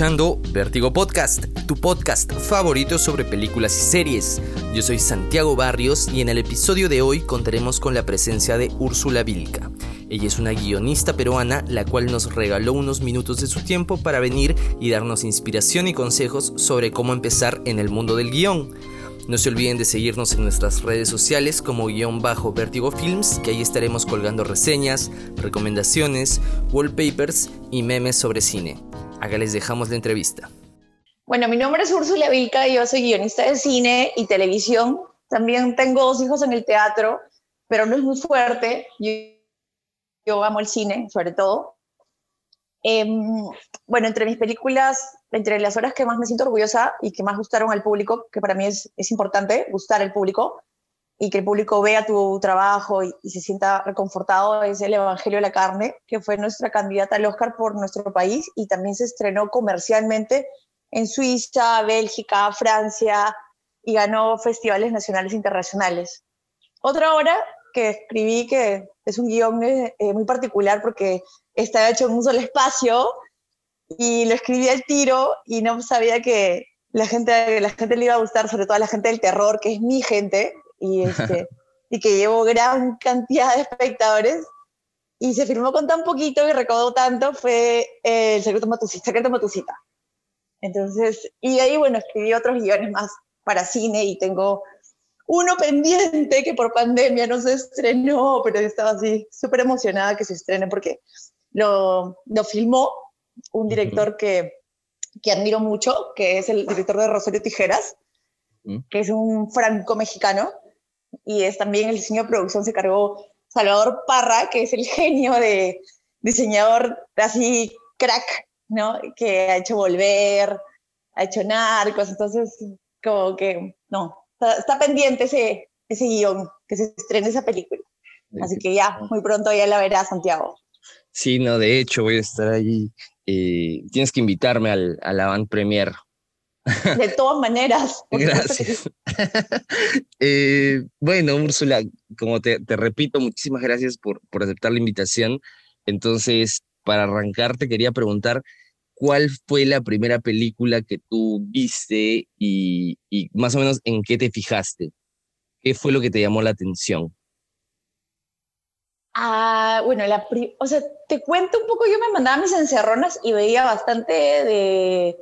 escuchando Vertigo Podcast, tu podcast favorito sobre películas y series. Yo soy Santiago Barrios y en el episodio de hoy contaremos con la presencia de Úrsula Vilca. Ella es una guionista peruana, la cual nos regaló unos minutos de su tiempo para venir y darnos inspiración y consejos sobre cómo empezar en el mundo del guión. No se olviden de seguirnos en nuestras redes sociales como _Vertigo Films, que ahí estaremos colgando reseñas, recomendaciones, wallpapers y memes sobre cine. Acá les dejamos la entrevista. Bueno, mi nombre es Úrsula Vilca, yo soy guionista de cine y televisión. También tengo dos hijos en el teatro, pero no es muy fuerte. Yo amo el cine, sobre todo. Bueno, entre mis películas, entre las horas que más me siento orgullosa y que más gustaron al público, que para mí es importante gustar al público y que el público vea tu trabajo y se sienta reconfortado, es El Evangelio de la Carne, que fue nuestra candidata al Oscar por nuestro país y también se estrenó comercialmente en Suiza, Bélgica, Francia y ganó festivales nacionales e internacionales. Otra obra que escribí, que es un guión muy particular porque está hecho en un solo espacio y lo escribí al tiro y no sabía que la gente le iba a gustar, sobre todo a la gente del terror, que es mi gente, y que llevo gran cantidad de espectadores, y se filmó con tan poquito y recaudó tanto, fue El secreto Matusita. Entonces, y de ahí, bueno, escribí otros guiones más para cine y tengo uno pendiente que por pandemia no se estrenó, pero estaba así súper emocionada que se estrene porque lo filmó un director que admiro mucho, que es el director de Rosario Tijeras, que es un franco-mexicano, y es también el diseño de producción se cargó Salvador Parra, que es el genio de diseñador así crack, ¿no? Que ha hecho Volver, ha hecho Narcos, entonces como que no. Está pendiente ese guión, que se estrene esa película. Así que ya, muy pronto ya la verás, Santiago. Sí, no, de hecho voy a estar ahí. Tienes que invitarme al avant-premier. De todas maneras. Gracias. Bueno, Úrsula, como te repito, muchísimas gracias por aceptar la invitación. Entonces, para arrancar, te quería preguntar, ¿cuál fue la primera película que tú viste y más o menos en qué te fijaste? ¿Qué fue lo que te llamó la atención? Bueno, te cuento un poco, yo me mandaba mis encerronas y veía bastante de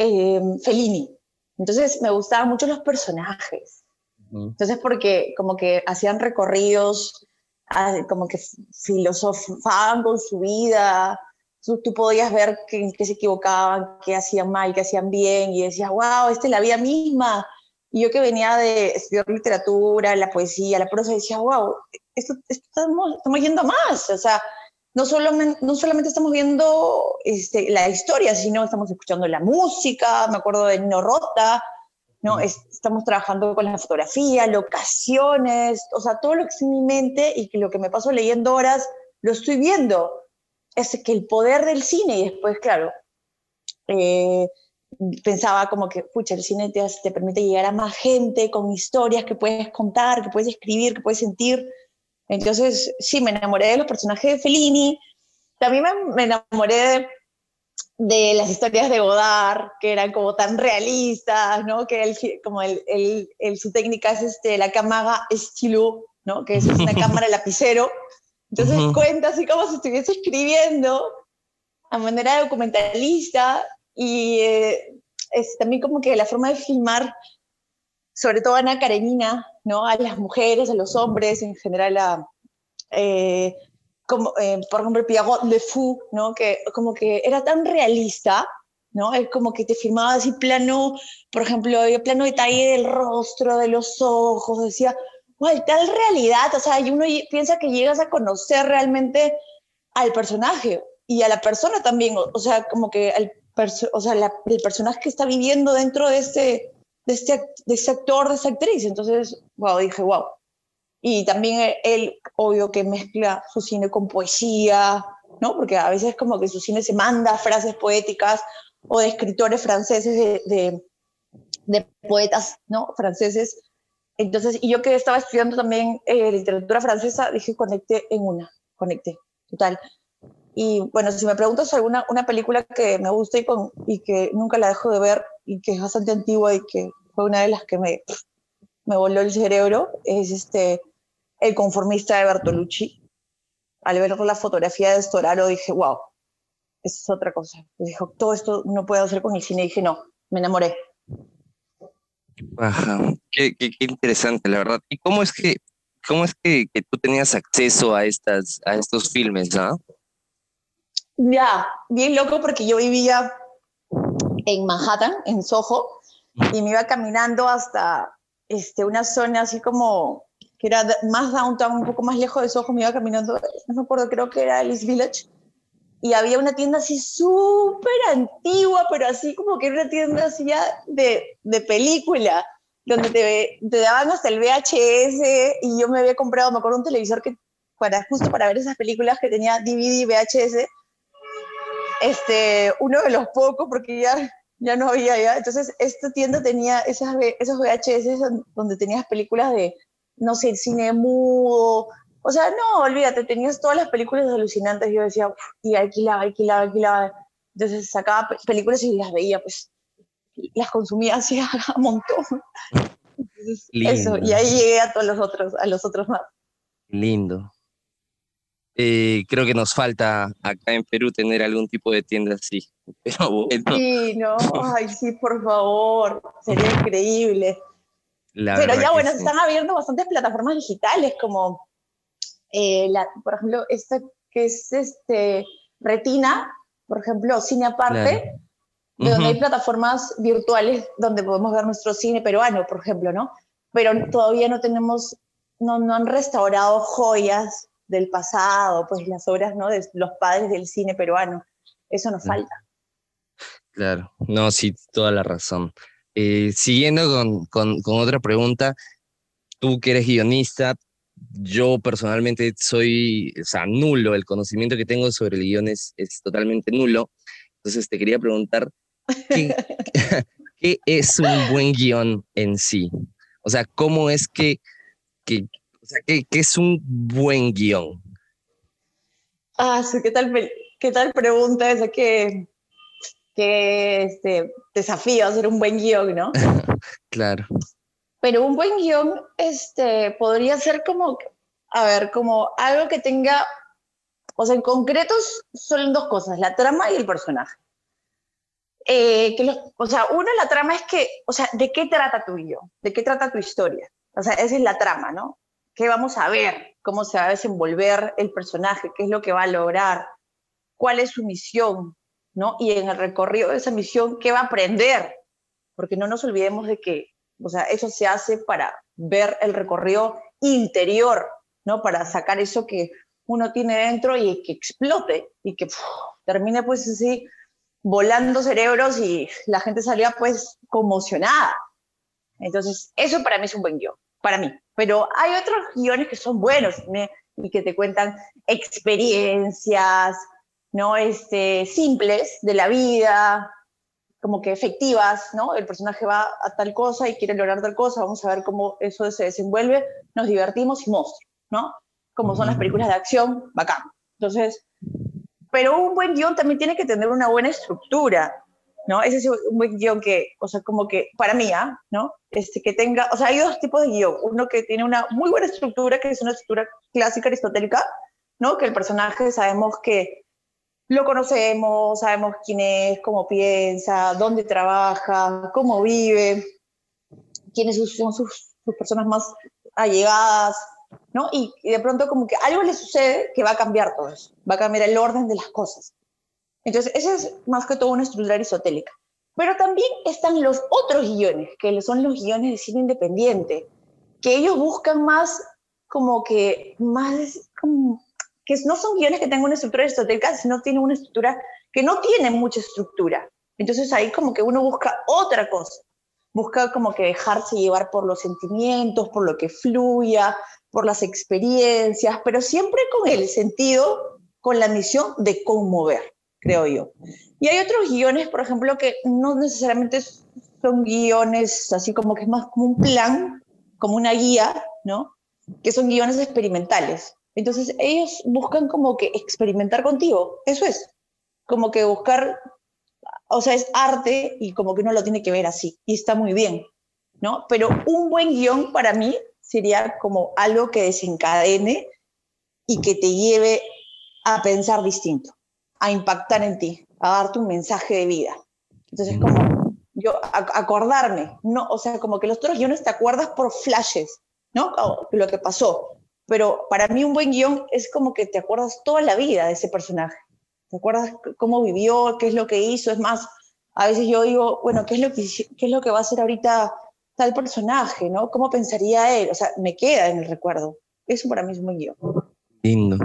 Fellini. Entonces me gustaban mucho los personajes. Entonces porque como que hacían recorridos, como que filosofaban con su vida. Tú podías ver en qué se equivocaban, qué hacían mal, qué hacían bien, y decías, wow, esta es la vida misma. Y yo que venía de estudiar literatura, la poesía, la prosa, decía, wow, esto estamos yendo a más. O sea, no solamente estamos viendo la historia, sino estamos escuchando la música, me acuerdo de Nino Rota, ¿no? Estamos trabajando con la fotografía, locaciones, o sea, todo lo que es en mi mente y lo que me paso leyendo horas, lo estoy viendo. Es que el poder del cine, y después, claro, pensaba como que, pucha, el cine te permite llegar a más gente con historias que puedes contar, que puedes escribir, que puedes sentir. Entonces, sí, me enamoré de los personajes de Fellini. También me enamoré de las historias de Godard, que eran como tan realistas, ¿no? Que su técnica es la cámara estilo, ¿no? Que es una cámara lapicero. Entonces cuenta así como si estuviese escribiendo a manera de documentalista y también como que la forma de filmar, sobre todo Ana Karenina, ¿no? A las mujeres, a los hombres, en general por ejemplo Pierrot le Fou, ¿no? Que como que era tan realista, ¿no? Es como que te filmaba así plano, por ejemplo, plano detalle del rostro, de los ojos, decía, wow, tal realidad, o sea, y uno piensa que llegas a conocer realmente al personaje y a la persona también, o sea, como que el personaje que está viviendo dentro de ese actor, de esa actriz. Entonces, wow, dije, wow. Y también él, obvio que mezcla su cine con poesía, ¿no? Porque a veces como que su cine se manda frases poéticas o de escritores franceses, de poetas, ¿no? Franceses. Entonces, y yo que estaba estudiando también literatura francesa, dije, conecté en una, total. Y bueno, si me preguntas alguna una película que me gusta y que nunca la dejo de ver, y que es bastante antigua y que fue una de las que me voló el cerebro, es El conformista de Bertolucci. Al ver la fotografía de Storaro dije, wow, eso es otra cosa. Dijo, todo esto no puedo hacer con el cine. Dije, no, me enamoré. Ajá, qué interesante, la verdad. ¿Y cómo es que tú tenías acceso a estos filmes, ¿no? Ya, bien loco, porque yo vivía en Manhattan, en Soho, y me iba caminando hasta una zona así como que era más downtown, un poco más lejos de Soho. Me iba caminando, no me acuerdo, creo que era Alice Village, y había una tienda así súper antigua, pero así como que era una tienda así ya de película, donde te daban hasta el VHS, y yo me había comprado, me acuerdo, un televisor que justo para ver esas películas, que tenía DVD y VHS, uno de los pocos, porque ya no había ya. Entonces esta tienda tenía esos VHS donde tenías películas de, no sé, cine mudo. O sea, no, olvídate, tenías todas las películas alucinantes. Yo decía, y alquilaba. Entonces sacaba películas y las veía, pues, las consumía así a un montón. Entonces, eso, y ahí llegué a todos los otros más. Lindo. Creo que nos falta acá en Perú tener algún tipo de tienda así. Pero bueno. Sí, no, ay, sí, por favor, sería increíble. Pero ya, bueno, se están abriendo bastantes plataformas digitales, como, por ejemplo, esta que es Retina, por ejemplo, Cine Aparte, claro, donde hay plataformas virtuales donde podemos ver nuestro cine peruano, por ejemplo, ¿no? Pero todavía no tenemos, no han restaurado joyas del pasado, pues las obras, ¿no?, de los padres del cine peruano. Eso nos falta. Claro, no, sí, toda la razón. Siguiendo con otra pregunta, tú que eres guionista, yo personalmente soy, o sea, nulo, el conocimiento que tengo sobre el guión es totalmente nulo. Entonces te quería preguntar, ¿qué es un buen guión en sí? O sea, ¿cómo es ¿qué es un buen guión? Ah, sí, ¿qué tal pregunta esa que desafío hacer un buen guión, ¿no? Claro. Pero un buen guión podría ser como, a ver, como algo que tenga, o sea, en concreto son dos cosas, la trama y el personaje. O sea, uno, la trama es que, o sea, ¿de qué trata tu guión? ¿De qué trata tu historia? O sea, esa es la trama, ¿no? ¿Qué vamos a ver? ¿Cómo se va a desenvolver el personaje? ¿Qué es lo que va a lograr? ¿Cuál es su misión? ¿No? Y en el recorrido de esa misión, ¿qué va a aprender? Porque no nos olvidemos de que, o sea, eso se hace para ver el recorrido interior, ¿no? Para sacar eso que uno tiene dentro y que explote y que termine pues así volando cerebros y la gente salía pues conmocionada. Entonces, eso para mí es un buen guión, para mí. Pero hay otros guiones que son buenos, ¿no?, y que te cuentan experiencias, ¿no?, simples de la vida, como que efectivas, ¿no? El personaje va a tal cosa y quiere lograr tal cosa, vamos a ver cómo eso se desenvuelve, nos divertimos y monstruos, ¿no? Como son las películas de acción, bacán. Entonces, pero un buen guión también tiene que tener una buena estructura, ¿no? Ese es un buen guión que, o sea, como que, para mí, ¿no? Que tenga, o sea, hay dos tipos de guión, uno que tiene una muy buena estructura, que es una estructura clásica aristotélica, ¿no? Que el personaje sabemos que lo conocemos, sabemos quién es, cómo piensa, dónde trabaja, cómo vive, quiénes son sus personas más allegadas, ¿no? Y de pronto como que algo le sucede que va a cambiar todo eso, va a cambiar el orden de las cosas. Entonces, esa es más que todo una estructura aristotélica. Pero también están los otros guiones, que son los guiones de cine independiente, que ellos buscan más como que, que no son guiones que tengan una estructura aristotélica, sino tienen una estructura que no tiene mucha estructura. Entonces ahí como que uno busca otra cosa, busca como que dejarse llevar por los sentimientos, por lo que fluya, por las experiencias, pero siempre con el sentido, con la misión de conmover, creo yo. Y hay otros guiones, por ejemplo, que no necesariamente son guiones así, como que es más como un plan, como una guía, ¿no? Que son guiones experimentales, Entonces ellos buscan como que experimentar contigo, eso es, como que buscar, o sea, es arte y como que uno lo tiene que ver así, y está muy bien, ¿no? Pero un buen guión para mí sería como algo que desencadene y que te lleve a pensar distinto, a impactar en ti, a darte un mensaje de vida. Entonces como yo, acordarme, ¿no? O sea, como que los otros guiones te acuerdas por flashes, ¿no? Como lo que pasó. Pero para mí un buen guión es como que te acuerdas toda la vida de ese personaje. Te acuerdas cómo vivió, qué es lo que hizo. Es más, a veces yo digo, bueno, ¿qué es lo que va a hacer ahorita tal personaje, ¿no? ¿Cómo pensaría él? O sea, me queda en el recuerdo. Eso para mí es un buen guión. Lindo.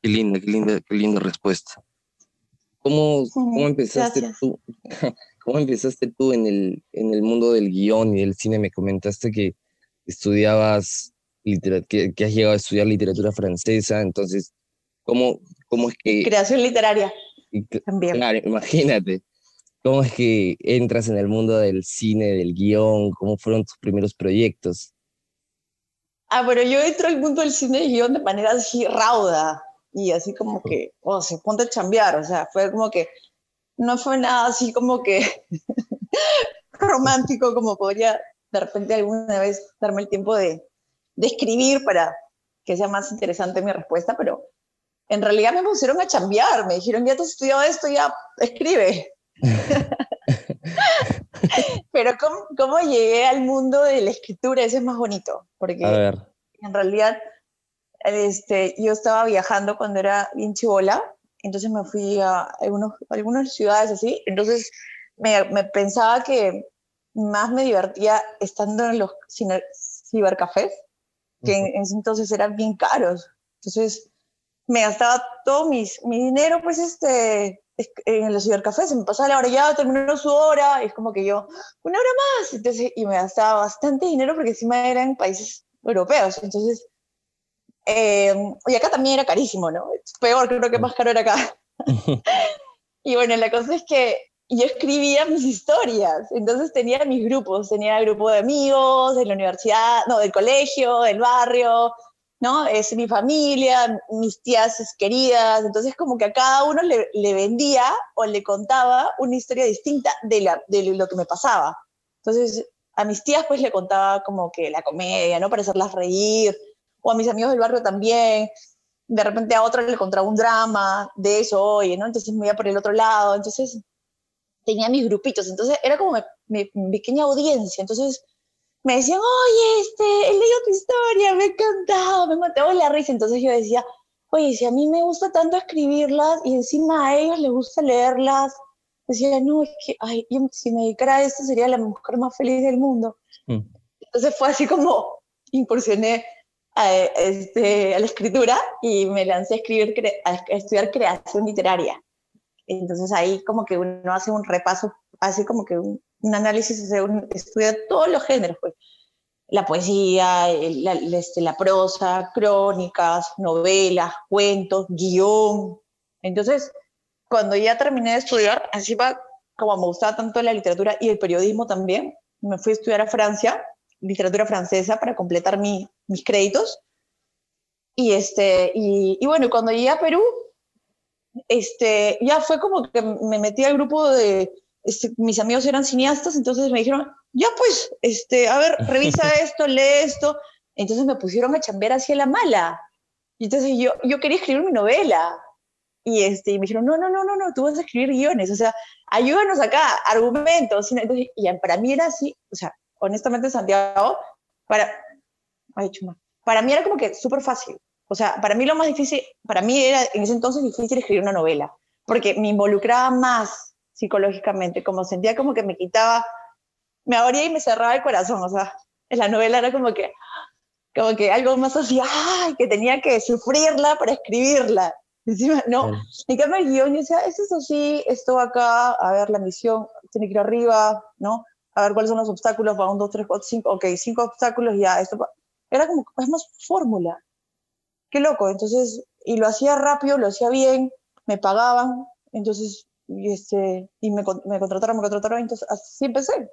Qué linda respuesta. ¿Cómo empezaste tú en el mundo del guión y del cine? Me comentaste que estudiabas que has llegado a estudiar literatura francesa, entonces, ¿cómo es que...? Creación literaria, también. Claro, imagínate, ¿cómo es que entras en el mundo del cine, del guión? ¿Cómo fueron tus primeros proyectos? Pero yo entro al mundo del cine y guión de manera así rauda, y así como que, se ponte a chambear, o sea, fue como que, no fue nada así como que romántico, como podría de repente alguna vez darme el tiempo de escribir para que sea más interesante mi respuesta, pero en realidad me pusieron a chambear, me dijeron, ya te has estudiado esto, ya escribe. Pero ¿cómo llegué al mundo de la escritura? Eso es más bonito, porque en realidad yo estaba viajando cuando era bien chibola, entonces me fui a algunas ciudades así, entonces me pensaba que más me divertía estando en los cibercafés, que en ese entonces eran bien caros. Entonces me gastaba todo mi dinero pues en los cibercafés, se me pasaba la hora, ya terminó su hora, y es como que yo, una hora más, entonces, y me gastaba bastante dinero porque encima eran países europeos, entonces, y acá también era carísimo, ¿no? Peor, creo que más caro era acá. Y bueno, la cosa es que yo escribía mis historias, entonces tenía mis grupos, tenía el grupo de amigos, de la universidad, no, del colegio, del barrio, ¿no? Es mi familia, mis tías queridas, entonces como que a cada uno le vendía o le contaba una historia distinta de lo que me pasaba. Entonces a mis tías pues le contaba como que la comedia, ¿no? Para hacerlas reír, o a mis amigos del barrio también. De repente a otra le contaba un drama de eso, oye, ¿no? Entonces me iba por el otro lado, entonces tenía mis grupitos, entonces era como mi pequeña audiencia, entonces me decían, oye, he leído tu historia, me ha encantado, me mataba la risa, entonces yo decía, oye, si a mí me gusta tanto escribirlas, y encima a ellos les gusta leerlas, decía, no, es que, ay, yo, si me dedicara a esto sería la mujer más feliz del mundo. Entonces fue así como incursioné a la escritura, y me lancé a estudiar creación literaria. Entonces ahí como que uno hace un repaso, hace como que un análisis, estudia todos los géneros, pues. La poesía, la prosa, crónicas, novelas, cuentos, guión. Entonces, cuando ya terminé de estudiar, encima como me gustaba tanto la literatura y el periodismo también, me fui a estudiar a Francia, literatura francesa, para completar mis créditos. Y bueno, cuando llegué a Perú, ya fue como que me metí al grupo de mis amigos eran cineastas, entonces me dijeron, ya pues, a ver, revisa esto, lee esto, entonces me pusieron a chambear hacia la mala, y entonces yo quería escribir mi novela, y me dijeron, no, tú vas a escribir guiones, o sea, ayúdanos acá, argumentos, entonces, y para mí era así, o sea, honestamente Santiago, para mí era como que súper fácil. O sea, para mí lo más difícil, para mí era en ese entonces difícil escribir una novela, porque me involucraba más psicológicamente, como sentía como que me quitaba, me abría y me cerraba el corazón, o sea, en la novela era como que algo más así, ¡ay!, que tenía que sufrirla para escribirla. Encima, no, en cambio el guión, yo decía, esto es así, esto acá, a ver, la misión, tiene que ir arriba, ¿no? A ver cuáles son los obstáculos, va 1, 2, 3, 4, 5, ok, 5 obstáculos, ya, esto era como, es más fórmula. Qué loco, entonces, y lo hacía rápido, lo hacía bien, me pagaban, entonces, y me contrataron, entonces así empecé.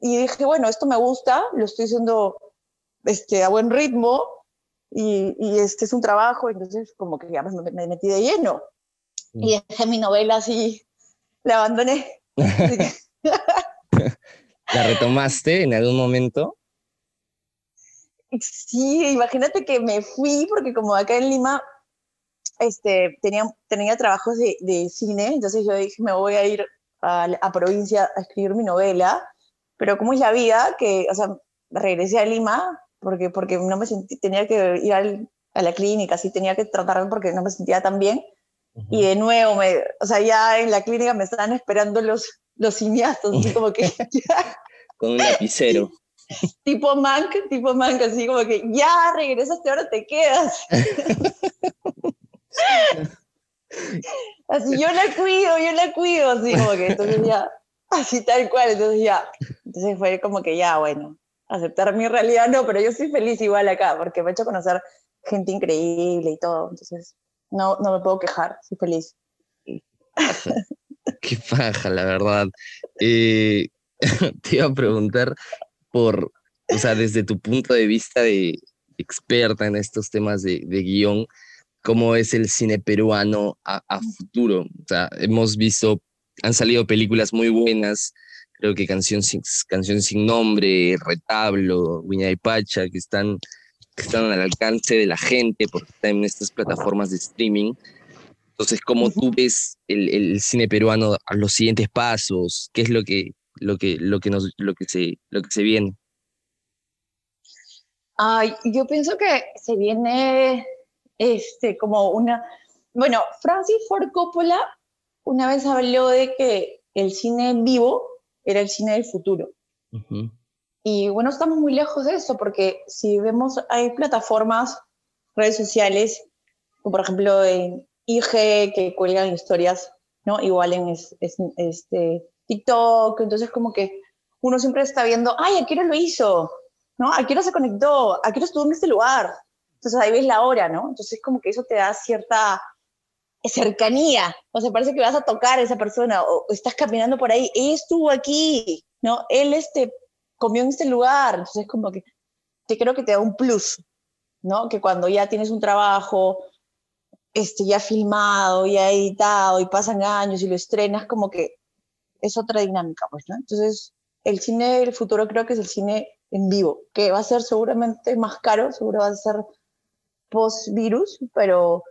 Y dije, bueno, esto me gusta, lo estoy haciendo a buen ritmo, y este es un trabajo, entonces como que ya me metí de lleno. Y dejé mi novela así, la abandoné. ¿La retomaste en algún momento? Sí, imagínate que me fui, porque como acá en Lima tenía trabajos de cine, entonces yo dije, me voy a ir a provincia a escribir mi novela, pero como es la vida, que, o sea, regresé a Lima porque no me sentí, tenía que ir a la clínica, sí, tenía que tratarme porque no me sentía tan bien. Uh-huh. Y de nuevo, ya en la clínica me estaban esperando los cineastas, así como que... Con un lapicero. Tipo Mank, así como que ya regresaste, ahora te quedas. Así yo la cuido, así como que, entonces ya, así tal cual, entonces fue como que ya, bueno, aceptar mi realidad, no, pero yo soy feliz igual acá, porque me ha hecho conocer gente increíble y todo, entonces... No me puedo quejar, soy feliz. Qué paja, la verdad. Te iba a preguntar desde tu punto de vista de experta en estos temas de guión, ¿cómo es el cine peruano a futuro? O sea, hemos visto, han salido películas muy buenas, creo que Canción Sin Nombre, Retablo, Wiñaypacha, que están al alcance de la gente porque están en estas plataformas de streaming. Entonces, ¿cómo tú ves el cine peruano a los siguientes pasos? ¿Qué es lo que se viene? Ay, yo pienso que se viene Francis Ford Coppola una vez habló de que el cine vivo era el cine del futuro. Uh-huh. Y bueno, estamos muy lejos de eso, porque si vemos, hay plataformas, redes sociales, como por ejemplo en IG, que cuelgan historias, ¿no? Igual en TikTok, entonces como que uno siempre está viendo, ay, ¿a qué hora lo hizo? ¿No? ¿A qué hora se conectó? ¿A qué hora estuvo en este lugar? Entonces ahí ves la hora, ¿no? Entonces como que eso te da cierta cercanía, o sea, parece que vas a tocar a esa persona, o estás caminando por ahí, él estuvo aquí, ¿no? Él comió en este lugar, entonces como que te creo que te da un plus, ¿no? Que cuando ya tienes un trabajo, ya filmado, ya editado, y pasan años y lo estrenas, como que es otra dinámica, pues, ¿no? Entonces, el cine del futuro creo que es el cine en vivo, que va a ser seguramente más caro, seguro va a ser post-virus, pero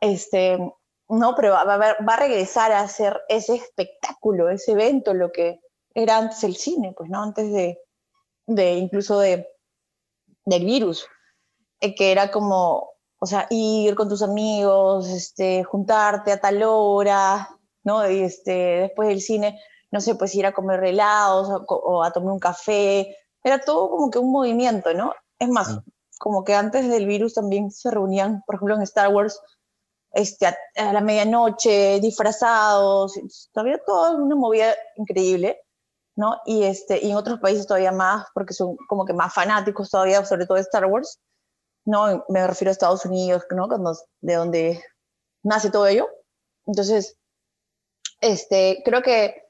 va a regresar a ser ese espectáculo, ese evento, lo que era antes el cine, pues, ¿no? Antes del virus, que era como, o sea, ir con tus amigos, juntarte a tal hora, ¿no? Y después del cine, no sé, pues ir a comer helados o a tomar un café, era todo como que un movimiento, ¿no? Es más, como que antes del virus también se reunían, por ejemplo, en Star Wars, a la medianoche, disfrazados, todavía toda una movida increíble, ¿no? Y en otros países todavía más, porque son como que más fanáticos todavía, sobre todo de Star Wars, ¿no? Me refiero a Estados Unidos, ¿no? De donde nace todo ello. Entonces, creo que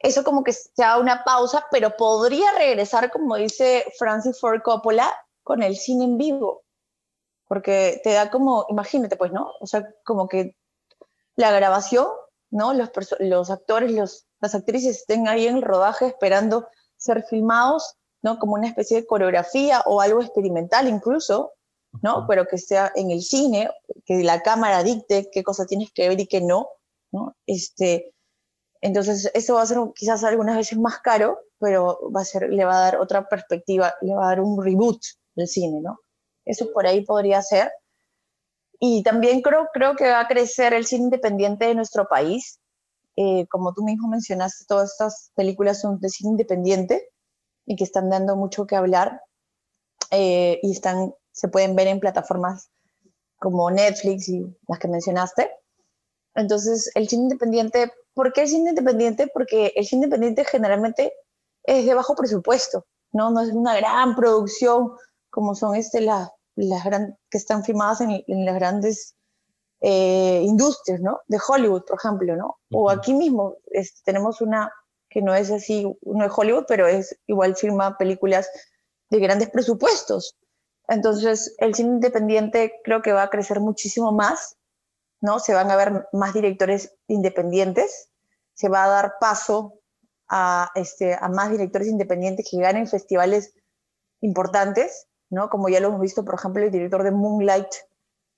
eso como que sea una pausa, pero podría regresar, como dice Francis Ford Coppola, con el cine en vivo. Porque te da como, imagínate, pues, ¿no? O sea, como que la grabación, ¿no? Los actores, las actrices estén ahí en el rodaje esperando ser filmados, ¿no? Como una especie de coreografía o algo experimental incluso, ¿no? Uh-huh. Pero que sea en el cine, que la cámara dicte qué cosa tienes que ver y qué no, ¿no? Entonces eso va a ser quizás algunas veces más caro, pero le va a dar otra perspectiva, le va a dar un reboot del cine, ¿no? Eso por ahí podría ser. Y también creo que va a crecer el cine independiente de nuestro país. Como tú mismo mencionaste, todas estas películas son de cine independiente y que están dando mucho que hablar y se pueden ver en plataformas como Netflix y las que mencionaste. Entonces, el cine independiente, ¿por qué el cine independiente? Porque el cine independiente generalmente es de bajo presupuesto, ¿no? No es una gran producción como son que están filmadas en las grandes industrias, ¿no? De Hollywood, por ejemplo, ¿no? Uh-huh. O aquí mismo tenemos una que no es así, no es Hollywood, pero igual filma películas de grandes presupuestos. Entonces, el cine independiente creo que va a crecer muchísimo más, ¿no? Se van a ver más directores independientes, se va a dar paso a más directores independientes que ganen festivales importantes, ¿no? Como ya lo hemos visto, por ejemplo, el director de Moonlight,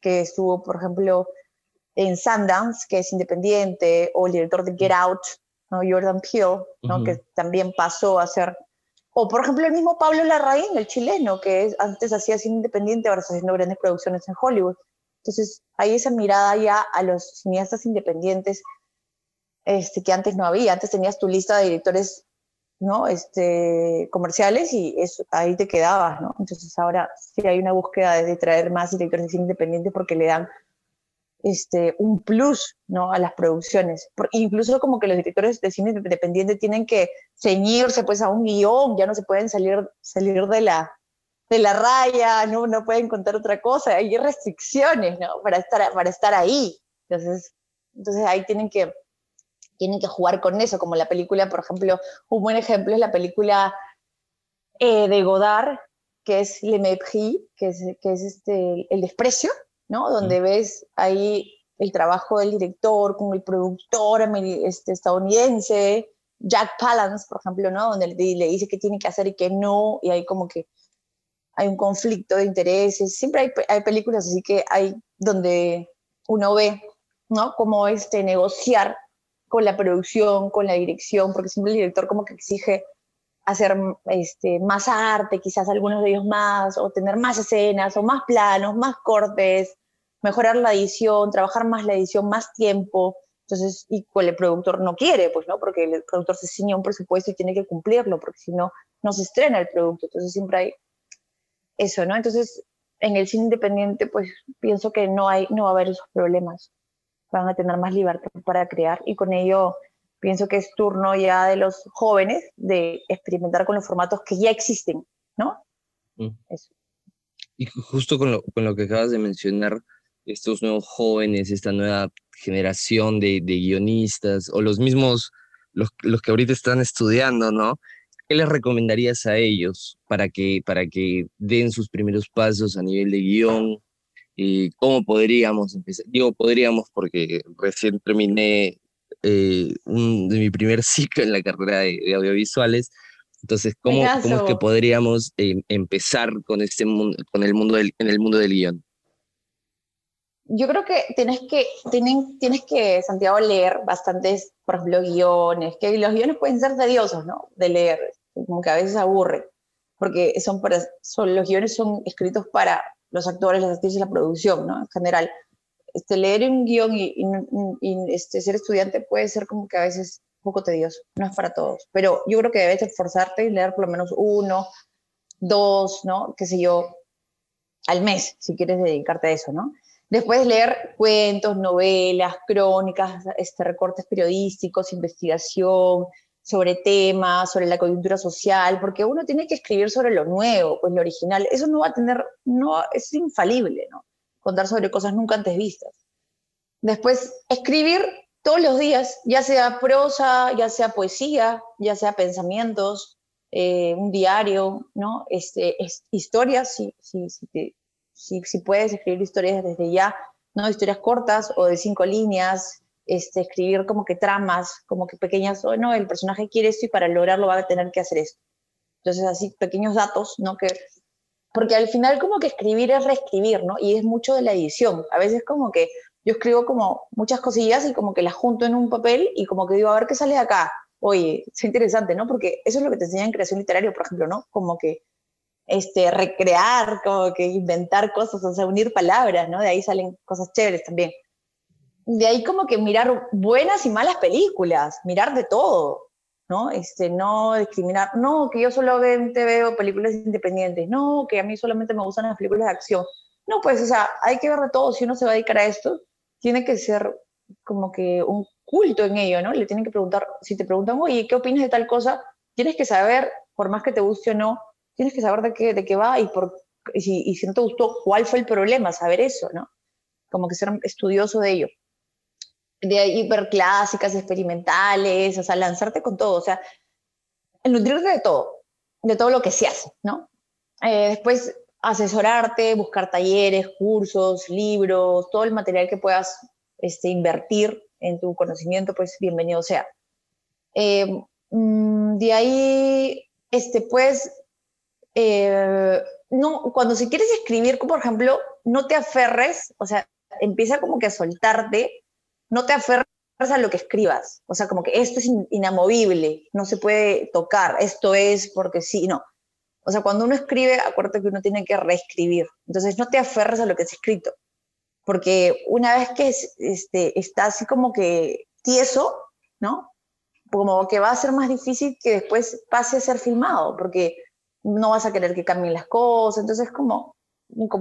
que estuvo, por ejemplo, en Sundance, que es independiente, o el director de Get Out, ¿no? Jordan Peele, ¿no? Uh-huh. Que también pasó a ser... O, por ejemplo, el mismo Pablo Larraín, el chileno, que antes hacía cine independiente, ahora está haciendo grandes producciones en Hollywood. Entonces, hay esa mirada ya a los cineastas independientes que antes no había. Antes tenías tu lista de directores, ¿no? Comerciales, y eso, ahí te quedabas, ¿no? Entonces, ahora sí hay una búsqueda de traer más directores de cine independiente porque le dan un plus, ¿no? A las producciones. Incluso como que los directores de cine independiente tienen que ceñirse pues a un guión, ya no se pueden salir de la raya, no pueden contar otra cosa, hay restricciones, ¿no? para estar ahí. Entonces ahí tienen que jugar con eso, como la película, por ejemplo, un buen ejemplo es la película de Godard, que es Le Mépris, que es El desprecio, ¿no? Donde ves ahí el trabajo del director con el productor estadounidense, Jack Palance, por ejemplo, ¿no? Donde le dice qué tiene que hacer y qué no, y hay como que hay un conflicto de intereses. Siempre hay películas así que hay donde uno ve, ¿no? Cómo negociar con la producción, con la dirección, porque siempre el director como que exige hacer más arte, quizás algunos de ellos más, o tener más escenas, o más planos, más cortes, mejorar la edición, trabajar más la edición, más tiempo. Entonces, y cuál el productor no quiere, pues, ¿no? Porque el productor se ciña un presupuesto y tiene que cumplirlo, porque si no, no se estrena el producto. Entonces siempre hay eso, ¿no? Entonces, en el cine independiente, pues, pienso que no va a haber esos problemas. Van a tener más libertad para crear, y con ello... Pienso que es turno ya de los jóvenes de experimentar con los formatos que ya existen, ¿no? Eso. Y justo con lo que acabas de mencionar, estos nuevos jóvenes, esta nueva generación de guionistas, o los mismos, los que ahorita están estudiando, ¿no? ¿Qué les recomendarías a ellos para que den sus primeros pasos a nivel de guión? ¿Y cómo podríamos empezar? Digo, podríamos porque recién terminé... de mi primer ciclo en la carrera de audiovisuales. Entonces, ¿cómo es que podríamos empezar con este mundo, en el mundo del guión? Yo creo que tienes que, Santiago, leer bastantes, por ejemplo, guiones, que los guiones pueden ser tediosos, ¿no? De leer, como que a veces aburre, porque los guiones son escritos para los actores, las actrices, la producción, ¿no? En general. Leer un guión y ser estudiante puede ser como que a veces un poco tedioso, no es para todos, pero yo creo que debes esforzarte y leer por lo menos 1, 2, ¿no? Qué sé yo, al mes, si quieres dedicarte a eso, ¿no? Después leer cuentos, novelas, crónicas, recortes periodísticos, investigación sobre temas, sobre la coyuntura social, porque uno tiene que escribir sobre lo nuevo, pues lo original, eso es infalible, ¿no? Contar sobre cosas nunca antes vistas. Después, escribir todos los días, ya sea prosa, ya sea poesía, ya sea pensamientos, un diario, ¿no? Historias, si puedes escribir historias desde ya, ¿no? Historias cortas o de 5 líneas, escribir como que tramas, como que pequeñas, o no, el personaje quiere esto y para lograrlo va a tener que hacer esto. Entonces, así, pequeños datos, ¿no? Porque al final como que escribir es reescribir, ¿no? Y es mucho de la edición. A veces como que yo escribo como muchas cosillas y como que las junto en un papel y como que digo, a ver qué sale de acá. Oye, es interesante, ¿no? Porque eso es lo que te enseñan en creación literaria, por ejemplo, ¿no? Como que recrear, como que inventar cosas, o sea, unir palabras, ¿no? De ahí salen cosas chéveres también. De ahí como que mirar buenas y malas películas, mirar de todo. ¿No? No discriminar, no, que yo solamente veo películas independientes, no, que a mí solamente me gustan las películas de acción. No, pues, o sea, hay que ver de todo, si uno se va a dedicar a esto, tiene que ser como que un culto en ello, ¿no? Le tienen que preguntar, si te preguntan, oye, ¿qué opinas de tal cosa? Tienes que saber, por más que te guste o no, tienes que saber de qué va y si no te gustó, cuál fue el problema, saber eso, ¿no? Como que ser estudioso de ello. De ahí ver clásicas, experimentales, o sea, lanzarte con todo, o sea, nutrirte de todo lo que se hace, ¿no? Después asesorarte, buscar talleres, cursos, libros, todo el material que puedas invertir en tu conocimiento, pues bienvenido sea. De ahí, no, cuando si quieres escribir, como por ejemplo, no te aferres, o sea, empieza como que a soltarte, no te aferres a lo que escribas, o sea, como que esto es inamovible, no se puede tocar, esto es porque sí, no. O sea, cuando uno escribe, acuérdate que uno tiene que reescribir, entonces no te aferres a lo que has escrito, porque una vez que está así como que tieso, ¿no? Como que va a ser más difícil que después pase a ser filmado, porque no vas a querer que cambien las cosas. Entonces, como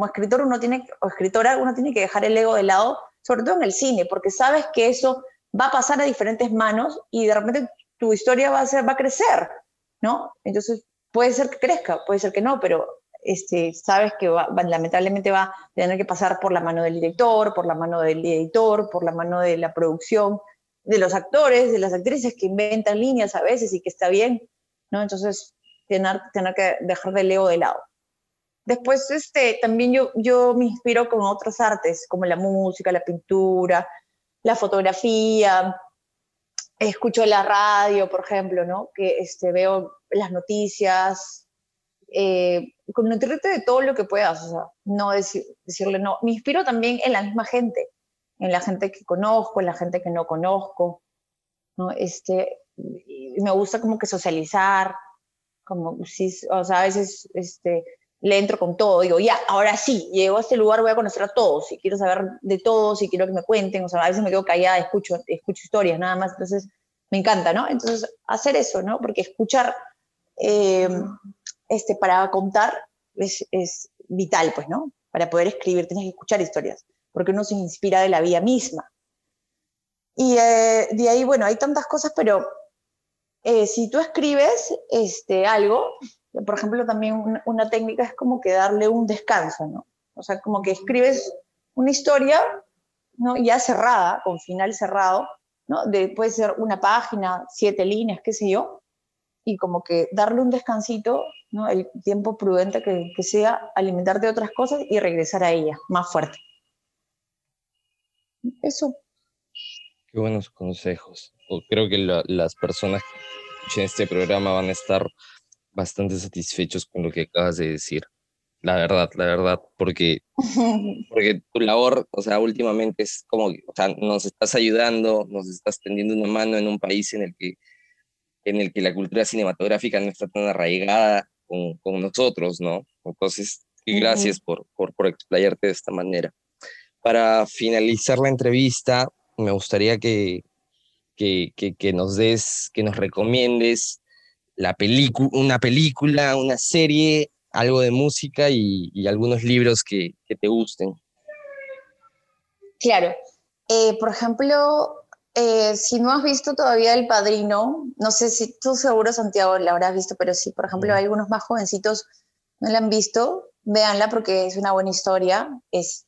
escritor uno tiene, o escritora, uno tiene que dejar el ego de lado, sobre todo en el cine, porque sabes que eso va a pasar a diferentes manos y de repente tu historia va a crecer, ¿no? Entonces puede ser que crezca, puede ser que no, pero sabes que lamentablemente va a tener que pasar por la mano del director, por la mano del editor, por la mano de la producción, de los actores, de las actrices que inventan líneas a veces y que está bien, ¿no? Entonces tener que dejar el ego de lado. Después también yo me inspiro con otras artes, como la música, la pintura, la fotografía, escucho la radio, por ejemplo, ¿no? Que veo las noticias, nutrirte de todo lo que puedas, o sea, no decirle no. Me inspiro también en la misma gente, en la gente que conozco, en la gente que no conozco, ¿no? Me gusta como que socializar, como si, o sea, a veces le entro con todo, digo, ya, ahora sí, llego a este lugar, voy a conocer a todos, y quiero saber de todos, y quiero que me cuenten, o sea, a veces me quedo callada, escucho historias, nada más, entonces, me encanta, ¿no? Entonces, hacer eso, ¿no? Porque escuchar para contar es vital, pues, ¿no? Para poder escribir tienes que escuchar historias, porque uno se inspira de la vida misma. Y de ahí, bueno, hay tantas cosas, pero si tú escribes algo... Por ejemplo, también una técnica es como que darle un descanso, ¿no? O sea, como que escribes una historia, ¿no? Ya cerrada, con final cerrado, ¿no? Puede ser una página, 7 líneas, qué sé yo, y como que darle un descansito, ¿no? El tiempo prudente que sea, alimentarte de otras cosas y regresar a ellas más fuerte. Eso. Qué buenos consejos. Creo que las personas que escuchen este programa van a estar bastante satisfechos con lo que acabas de decir, la verdad, porque tu labor, o sea, últimamente es como, o sea, nos estás ayudando, nos estás tendiendo una mano en un país en el que la cultura cinematográfica no está tan arraigada con nosotros, ¿no? Entonces, gracias por explayarte de esta manera. Para finalizar la entrevista, me gustaría que nos des, que nos recomiendes una película, una serie, algo de música y algunos libros que te gusten. Claro. Por ejemplo, si no has visto todavía El Padrino, no sé si tú seguro, Santiago, la habrás visto, pero sí, por ejemplo, hay algunos más jovencitos no la han visto, véanla porque es una buena historia. Es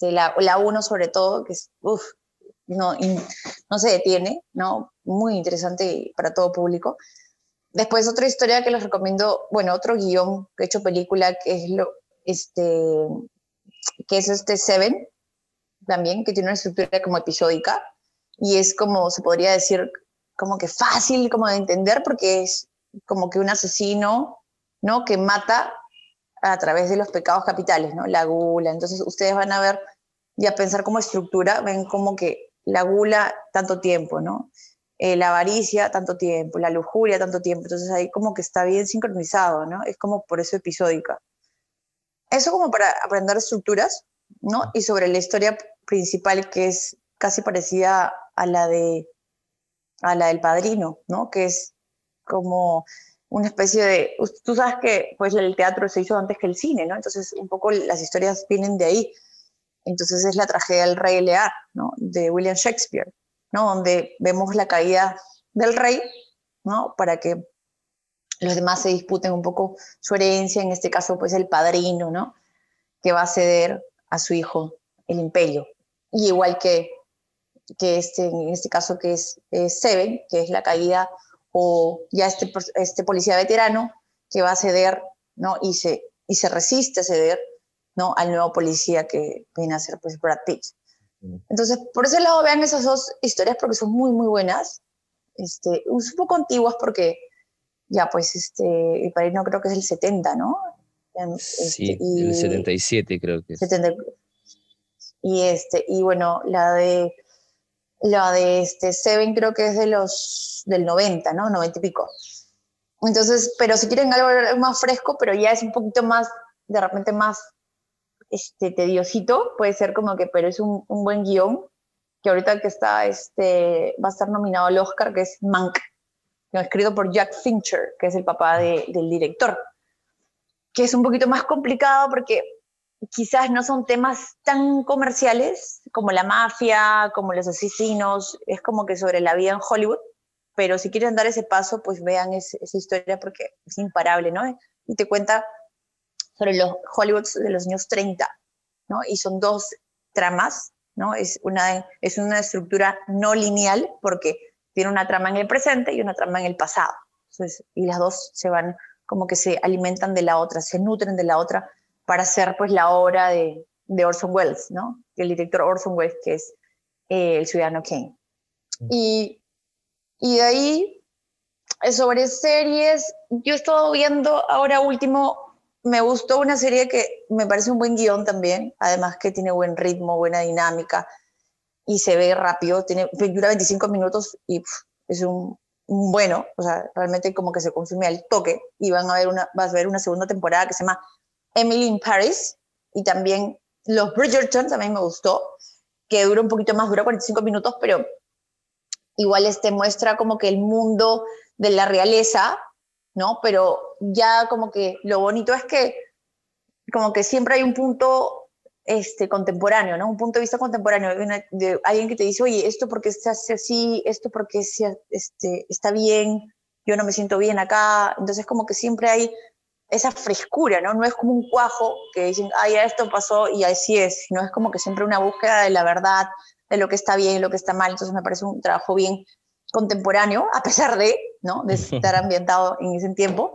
la 1 sobre todo, que es, no se detiene, ¿no? Muy interesante para todo público. Después otra historia que les recomiendo, bueno, otro guión que he hecho película, que es Seven, también, que tiene una estructura como episódica, y es como, se podría decir, como que fácil como de entender, porque es como que un asesino, ¿no? Que mata a través de los pecados capitales, ¿no? La gula. Entonces ustedes van a ver y a pensar como estructura, ven como que la gula tanto tiempo, ¿no? La avaricia, tanto tiempo, la lujuria, tanto tiempo. Entonces ahí como que está bien sincronizado, ¿no? Es como por eso episódica. Eso como para aprender estructuras, ¿no? Y sobre la historia principal, que es casi parecida a la del Padrino, ¿no? Que es como una especie de... Tú sabes que pues, el teatro se hizo antes que el cine, ¿no? Entonces un poco las historias vienen de ahí. Entonces es la tragedia del Rey Lear, ¿no? De William Shakespeare, ¿no? Donde vemos la caída del rey, ¿no? Para que los demás se disputen un poco su herencia, en este caso pues el padrino, ¿no? Que va a ceder a su hijo el imperio. Y igual que en este caso que es Seven, que es la caída, o ya este policía veterano que va a ceder, ¿no? Y se y se resiste a ceder, ¿no?, al nuevo policía que viene a ser, pues, Brad Pitt. Entonces, por ese lado, vean esas dos historias porque son muy, muy buenas. Un poco antiguas porque ya, pues, El Padrino creo que es el 70, ¿no? Sí, y el 77 creo que es. 70, y bueno, la de Seven creo que es de del 90, ¿no? 90 y pico. Entonces, pero si quieren algo más fresco, pero ya es un poquito más, de repente más tediosito, puede ser como que, pero es un buen guión, que ahorita que está, va a estar nominado al Oscar, que es Mank, escrito por Jack Fincher, que es el papá del director, que es un poquito más complicado porque quizás no son temas tan comerciales como la mafia, como los asesinos, es como que sobre la vida en Hollywood, pero si quieren dar ese paso, pues vean esa historia porque es imparable, ¿no? Y te cuenta sobre los Hollywood de los años 30, ¿no? Y son dos tramas, ¿no? Es una estructura no lineal porque tiene una trama en el presente y una trama en el pasado. Entonces, y las dos se van, como que se alimentan de la otra, se nutren de la otra para hacer, pues, la obra de Orson Welles, ¿no? El director Orson Welles, que es El Ciudadano Kane. Y de ahí, sobre series, yo he estado viendo ahora último, me gustó una serie que me parece un buen guión también, además que tiene buen ritmo, buena dinámica, y se ve rápido, dura 25 minutos y es un bueno, o sea, realmente como que se consume al toque, y vas a ver una segunda temporada que se llama Emily in Paris, y también Los Bridgerton también me gustó, que dura un poquito más, dura 45 minutos, pero igual muestra como que el mundo de la realeza, ¿no? Pero ya como que lo bonito es que como que siempre hay un punto contemporáneo, ¿no? Un punto de vista contemporáneo. De alguien que te dice, oye, esto porque se hace así, esto porque está bien, yo no me siento bien acá. Entonces como que siempre hay esa frescura, ¿no? No es como un cuajo que dicen, ay, esto pasó y así es. No es como que siempre una búsqueda de la verdad, de lo que está bien, lo que está mal. Entonces me parece un trabajo bien contemporáneo, a pesar de, ¿no?, de estar ambientado en ese tiempo.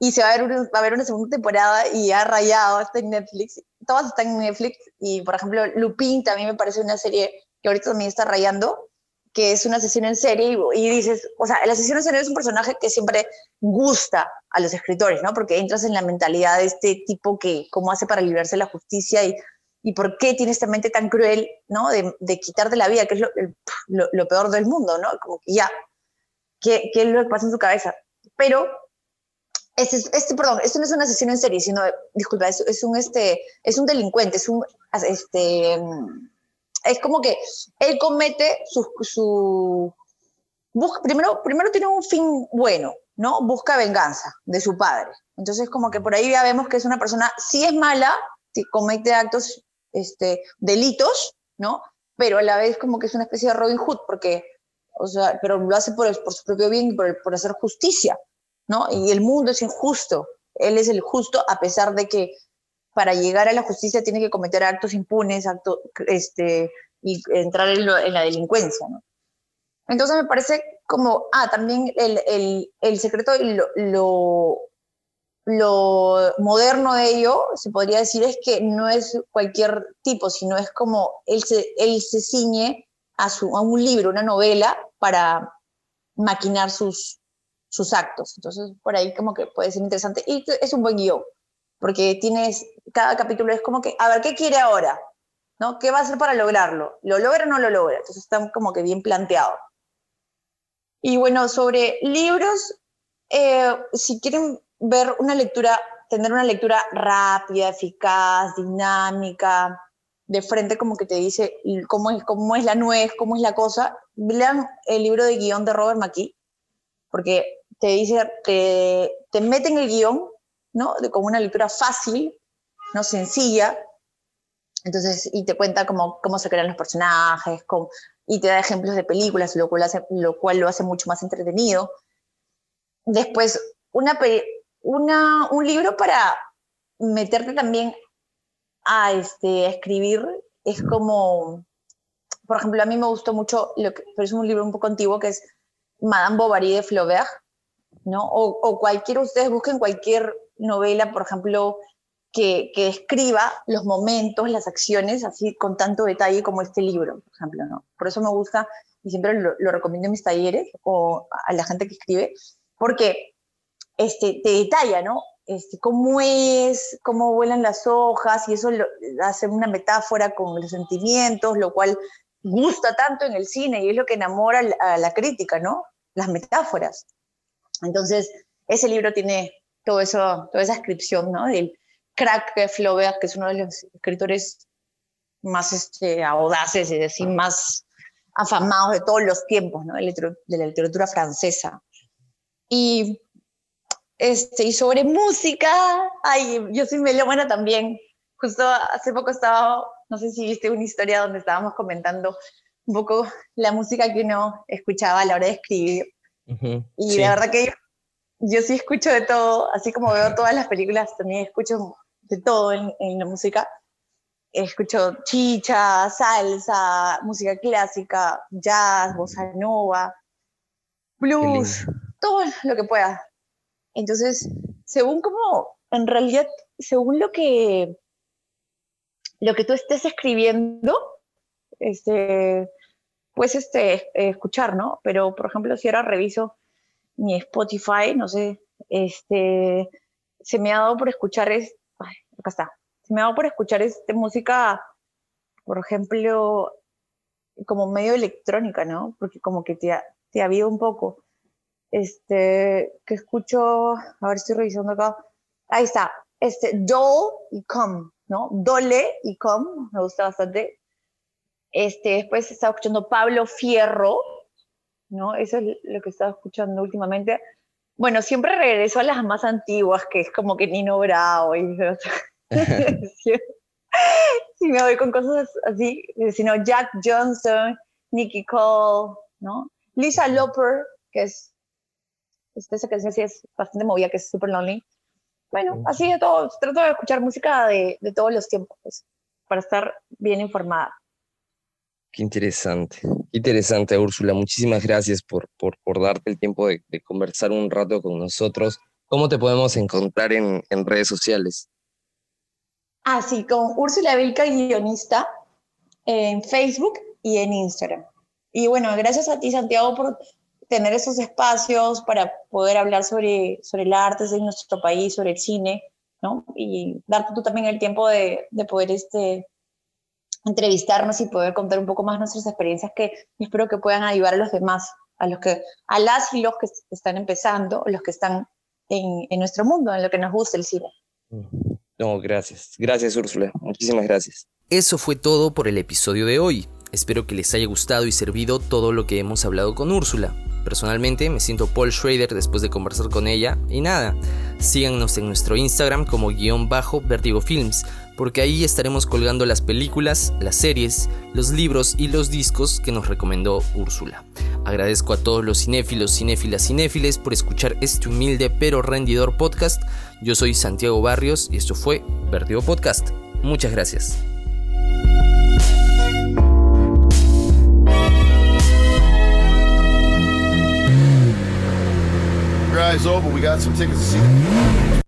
Y va a haber una segunda temporada y ha rayado, está en Netflix. Todas están en Netflix. Y, por ejemplo, Lupin también me parece una serie que ahorita también está rayando, que es un asesino en serie. Y dices, o sea, el asesino en serie es un personaje que siempre gusta a los escritores, ¿no? Porque entras en la mentalidad de este tipo que cómo hace para librarse de la justicia y por qué tiene esta mente tan cruel, ¿no?, de quitarte la vida, que es lo peor del mundo, ¿no? Como que ya, ¿qué es lo que pasa en su cabeza? Pero, esto no es un asesino en serie, sino, disculpa, es un delincuente, es como que él comete primero tiene un fin bueno, ¿no? Busca venganza de su padre. Entonces, como que por ahí ya vemos que es una persona, sí es mala, que comete actos, delitos, ¿no? Pero a la vez como que es una especie de Robin Hood, porque, o sea, pero lo hace por su propio bien, por hacer justicia, ¿no? Y el mundo es injusto, él es el justo, a pesar de que para llegar a la justicia tiene que cometer actos impunes, y entrar en la delincuencia, ¿no? Entonces me parece como, también el secreto y lo moderno de ello, se podría decir, es que no es cualquier tipo, sino es como él se ciñe a un libro, una novela, para maquinar sus actos. Entonces, por ahí como que puede ser interesante. Y es un buen guión, porque cada capítulo es como que, a ver, ¿qué quiere ahora?, ¿no? ¿Qué va a hacer para lograrlo? ¿Lo logra o no lo logra? Entonces está como que bien planteado. Y bueno, sobre libros, si quieren tener una lectura rápida, eficaz, dinámica, de frente como que te dice cómo es la nuez, cómo es la cosa, lean el libro de guión de Robert McKee, porque te dice, te meten el guión, ¿no?, con una lectura fácil, no sencilla, entonces, y te cuenta cómo se crean los personajes, y te da ejemplos de películas, lo cual lo hace mucho más entretenido. Después, un libro para meterte también a escribir es como, por ejemplo, a mí me gustó mucho, pero es un libro un poco antiguo, que es Madame Bovary de Flaubert, ¿no? O cualquiera, ustedes busquen cualquier novela, por ejemplo, que describa los momentos, las acciones, así con tanto detalle como este libro, por ejemplo, ¿no? Por eso me gusta, y siempre lo recomiendo en mis talleres o a la gente que escribe, porque te detalla, ¿no? Cómo es, cómo vuelan las hojas, y eso hace una metáfora con los sentimientos, lo cual gusta tanto en el cine y es lo que enamora a la crítica, ¿no? Las metáforas. Entonces, ese libro tiene todo eso, toda esa descripción, ¿no? Del crack de Flaubert, que es uno de los escritores más audaces, es decir, más afamados de todos los tiempos, ¿no? De la literatura francesa. Y sobre música, ay, yo soy melómana también. Justo hace poco estaba, no sé si viste una historia donde estábamos comentando un poco la música que uno escuchaba a la hora de escribir. Uh-huh, y sí. La verdad que yo sí escucho de todo, así como veo todas las películas, también escucho de todo en la música. Escucho chicha, salsa, música clásica, jazz, bossa nova, blues, todo lo que pueda. Entonces, en realidad, según lo que tú estés escribiendo, puedes escuchar, ¿no? Pero, por ejemplo, si ahora reviso mi Spotify, no sé, se me ha dado por escuchar, acá está, se me ha dado por escuchar música, por ejemplo, como medio electrónica, ¿no? Porque como que te avía un poco. Que escucho, a ver, estoy revisando acá, ahí está, Dole y com, ¿no? Dole y com, me gusta bastante. Después estaba escuchando Pablo Fierro, ¿no? Eso es lo que estaba escuchando últimamente. Bueno, siempre regreso a las más antiguas, que es como que Nino Bravo y si me voy con cosas así, sino Jack Johnson, Nicky Cole, ¿no? Lisa Loper, que es esa canción sí es bastante movida, que es Super Lonely. Bueno, así de todo, trato de escuchar música de todos los tiempos, pues, para estar bien informada. Qué interesante, Úrsula. Muchísimas gracias por darte el tiempo de conversar un rato con nosotros. ¿Cómo te podemos encontrar en redes sociales? Ah, sí, con Úrsula Vilca, guionista, en Facebook y en Instagram. Y bueno, gracias a ti, Santiago, por tener esos espacios para poder hablar sobre el arte de nuestro país, sobre el cine, ¿no? Y darte tú también el tiempo de poder entrevistarnos y poder contar un poco más nuestras experiencias, que espero que puedan ayudar a los demás, a las y los que están empezando, los que están en nuestro mundo, en lo que nos gusta el cine. No, gracias. Gracias, Úrsula. Muchísimas gracias. Eso fue todo por el episodio de hoy. Espero que les haya gustado y servido todo lo que hemos hablado con Úrsula. Personalmente me siento Paul Schrader después de conversar con ella. Y nada, síganos en nuestro Instagram como _vertigofilms, porque ahí estaremos colgando las películas, las series, los libros y los discos que nos recomendó Úrsula. Agradezco a todos los cinéfilos, cinéfilas, cinéfiles por escuchar este humilde pero rendidor podcast. Yo soy Santiago Barrios y esto fue Vertigo Podcast. Muchas gracias. Drive's over, we got some tickets to see.